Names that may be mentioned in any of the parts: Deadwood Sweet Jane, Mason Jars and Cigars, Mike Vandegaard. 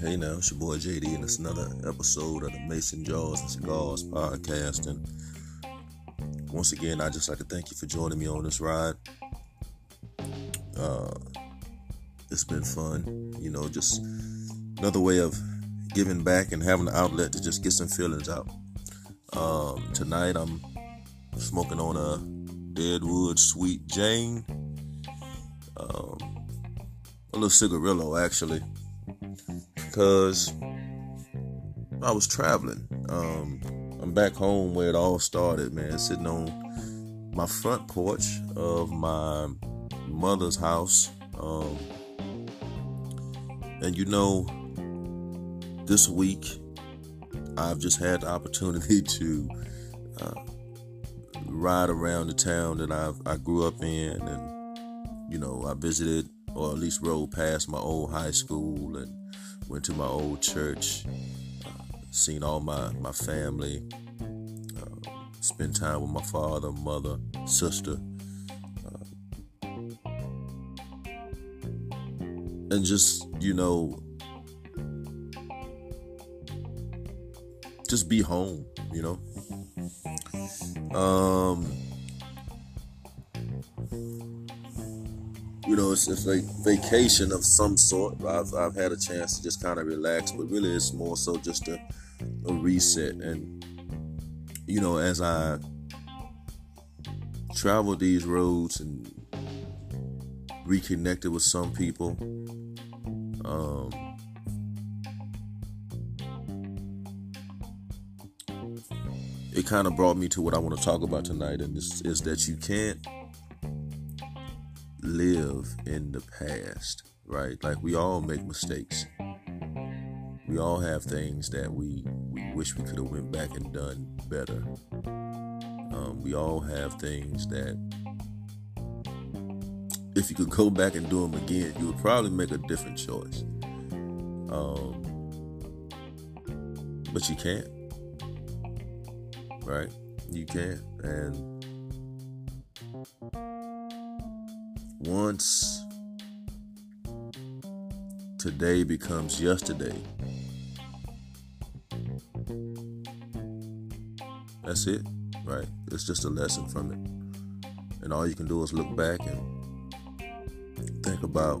Hey now, it's your boy JD, and it's another episode of the Mason Jars and Cigars podcast. And once again, I'd just like to thank you for joining me on this ride. It's been fun, just another way of giving back and having an outlet to just get some feelings out. Tonight, I'm smoking on a Deadwood Sweet Jane, a little cigarillo actually, because I was traveling. I'm back home where it all started, man, sitting on my front porch of my mother's house, and this week I've just had the opportunity to ride around the town that I grew up in, and I visited, or at least rode past, my old high school and went to my old church, seen all my family, spent time with my father, mother, sister, and just just be home, it's like vacation of some sort. I've had a chance to just kind of relax, but really it's more so just a reset. And as I traveled these roads and reconnected with some people, it kind of brought me to what I want to talk about tonight, and this is that you can't live in the past, right? Like, we all make mistakes. We all have things that we wish we could have went back and done better. We all have things that if you could go back and do them again, you would probably make a different choice. But you can't. Right? You can't. And once today becomes yesterday, that's it, right? It's just a lesson from it. And all you can do is look back and think about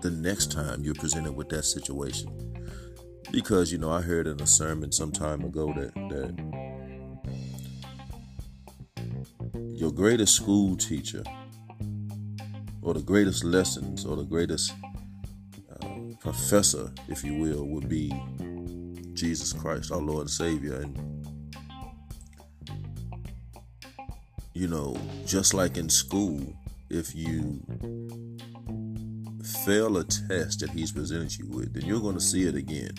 the next time you're presented with that situation. Because, I heard in a sermon some time ago that your greatest school teacher, or the greatest lessons, or the greatest professor, if you will, would be Jesus Christ, our Lord and Savior. And, just like in school, if you fail a test that he's presented you with, then you're going to see it again.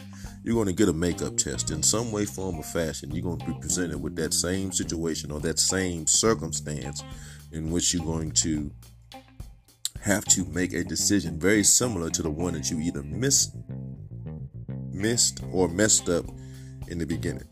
You're going to get a makeup test in some way, form, or fashion. You're going to be presented with that same situation or that same circumstance in which you're going to have to make a decision very similar to the one that you either missed or messed up in the beginning.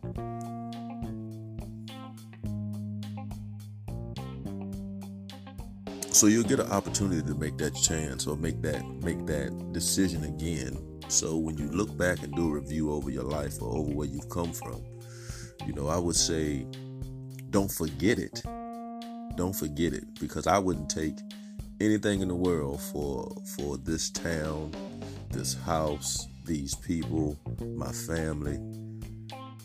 So you'll get an opportunity to make that chance or make that decision again. So when you look back and do a review over your life or over where you've come from, I would say don't forget it. Don't forget it, because I wouldn't take anything in the world for this town, this house, these people, my family.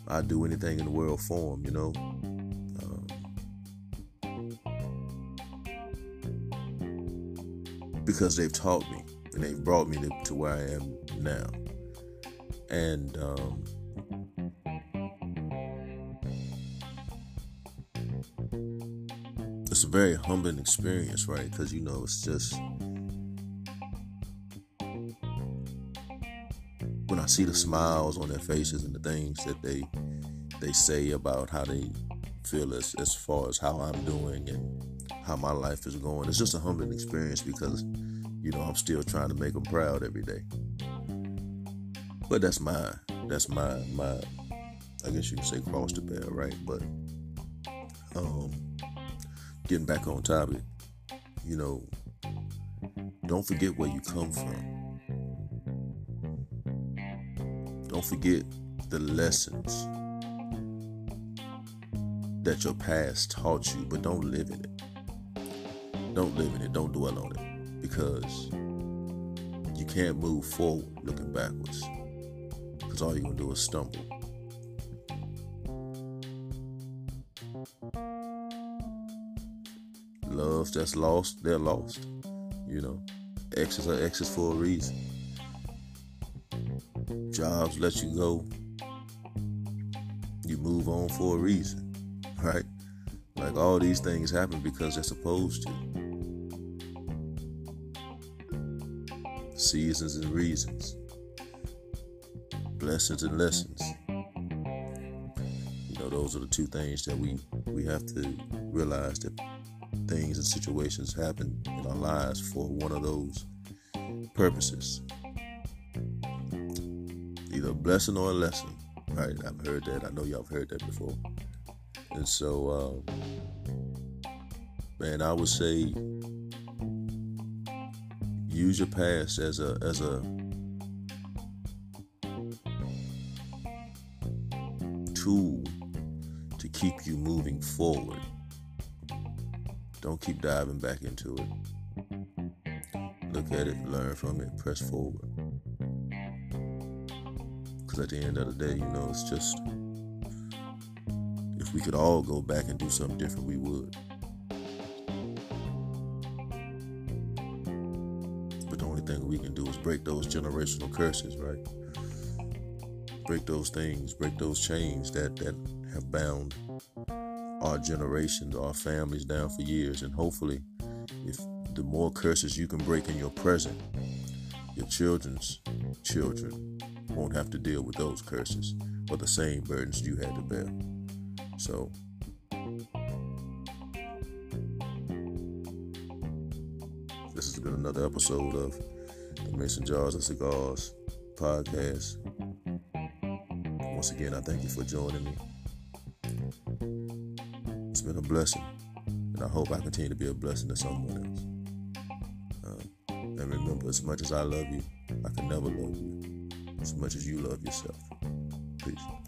I'd do anything in the world for them, because they've taught me and they've brought me to where I am now. And it's a very humbling experience, right? Because, it's just, when I see the smiles on their faces and the things that they say about how they feel as far as how I'm doing and how my life is going. It's just a humbling experience because, I'm still trying to make them proud every day. But that's my, I guess you can say, cross to bear, right? But getting back on topic, you know, don't forget where you come from. Don't forget the lessons that your past taught you, but don't live in it. Don't live in it. Don't dwell on it, because you can't move forward looking backwards, because all you're going to do is stumble. Loves that's lost, they're lost. You know, exes are exes for a reason. Jobs let you go. You move on for a reason. Right? Like, all these things happen because they're supposed to. Seasons and reasons. Blessings and lessons. You know, those are the two things that we have to realize, that things and situations happen in our lives for one of those purposes. Either a blessing or a lesson. Right? I've heard that. I know y'all have heard that before. And so, man, I would say use your past as a tool to keep you moving forward. Don't keep diving back into it. Look at it, learn from it, press forward. Because at the end of the day, you know, it's just, if we could all go back and do something different, we would. But the only thing we can do is break those generational curses, right? Break those things, break those chains that have bound our generations, our families down for years. And hopefully, if the more curses you can break in your present, your children's children won't have to deal with those curses or the same burdens you had to bear. So, this has been another episode of the Mason Jars and Cigars podcast. Once again, I thank you for joining me. It's been a blessing, and I hope I continue to be a blessing to someone else. And remember, as much as I love you, I can never love you as much as you love yourself. Peace.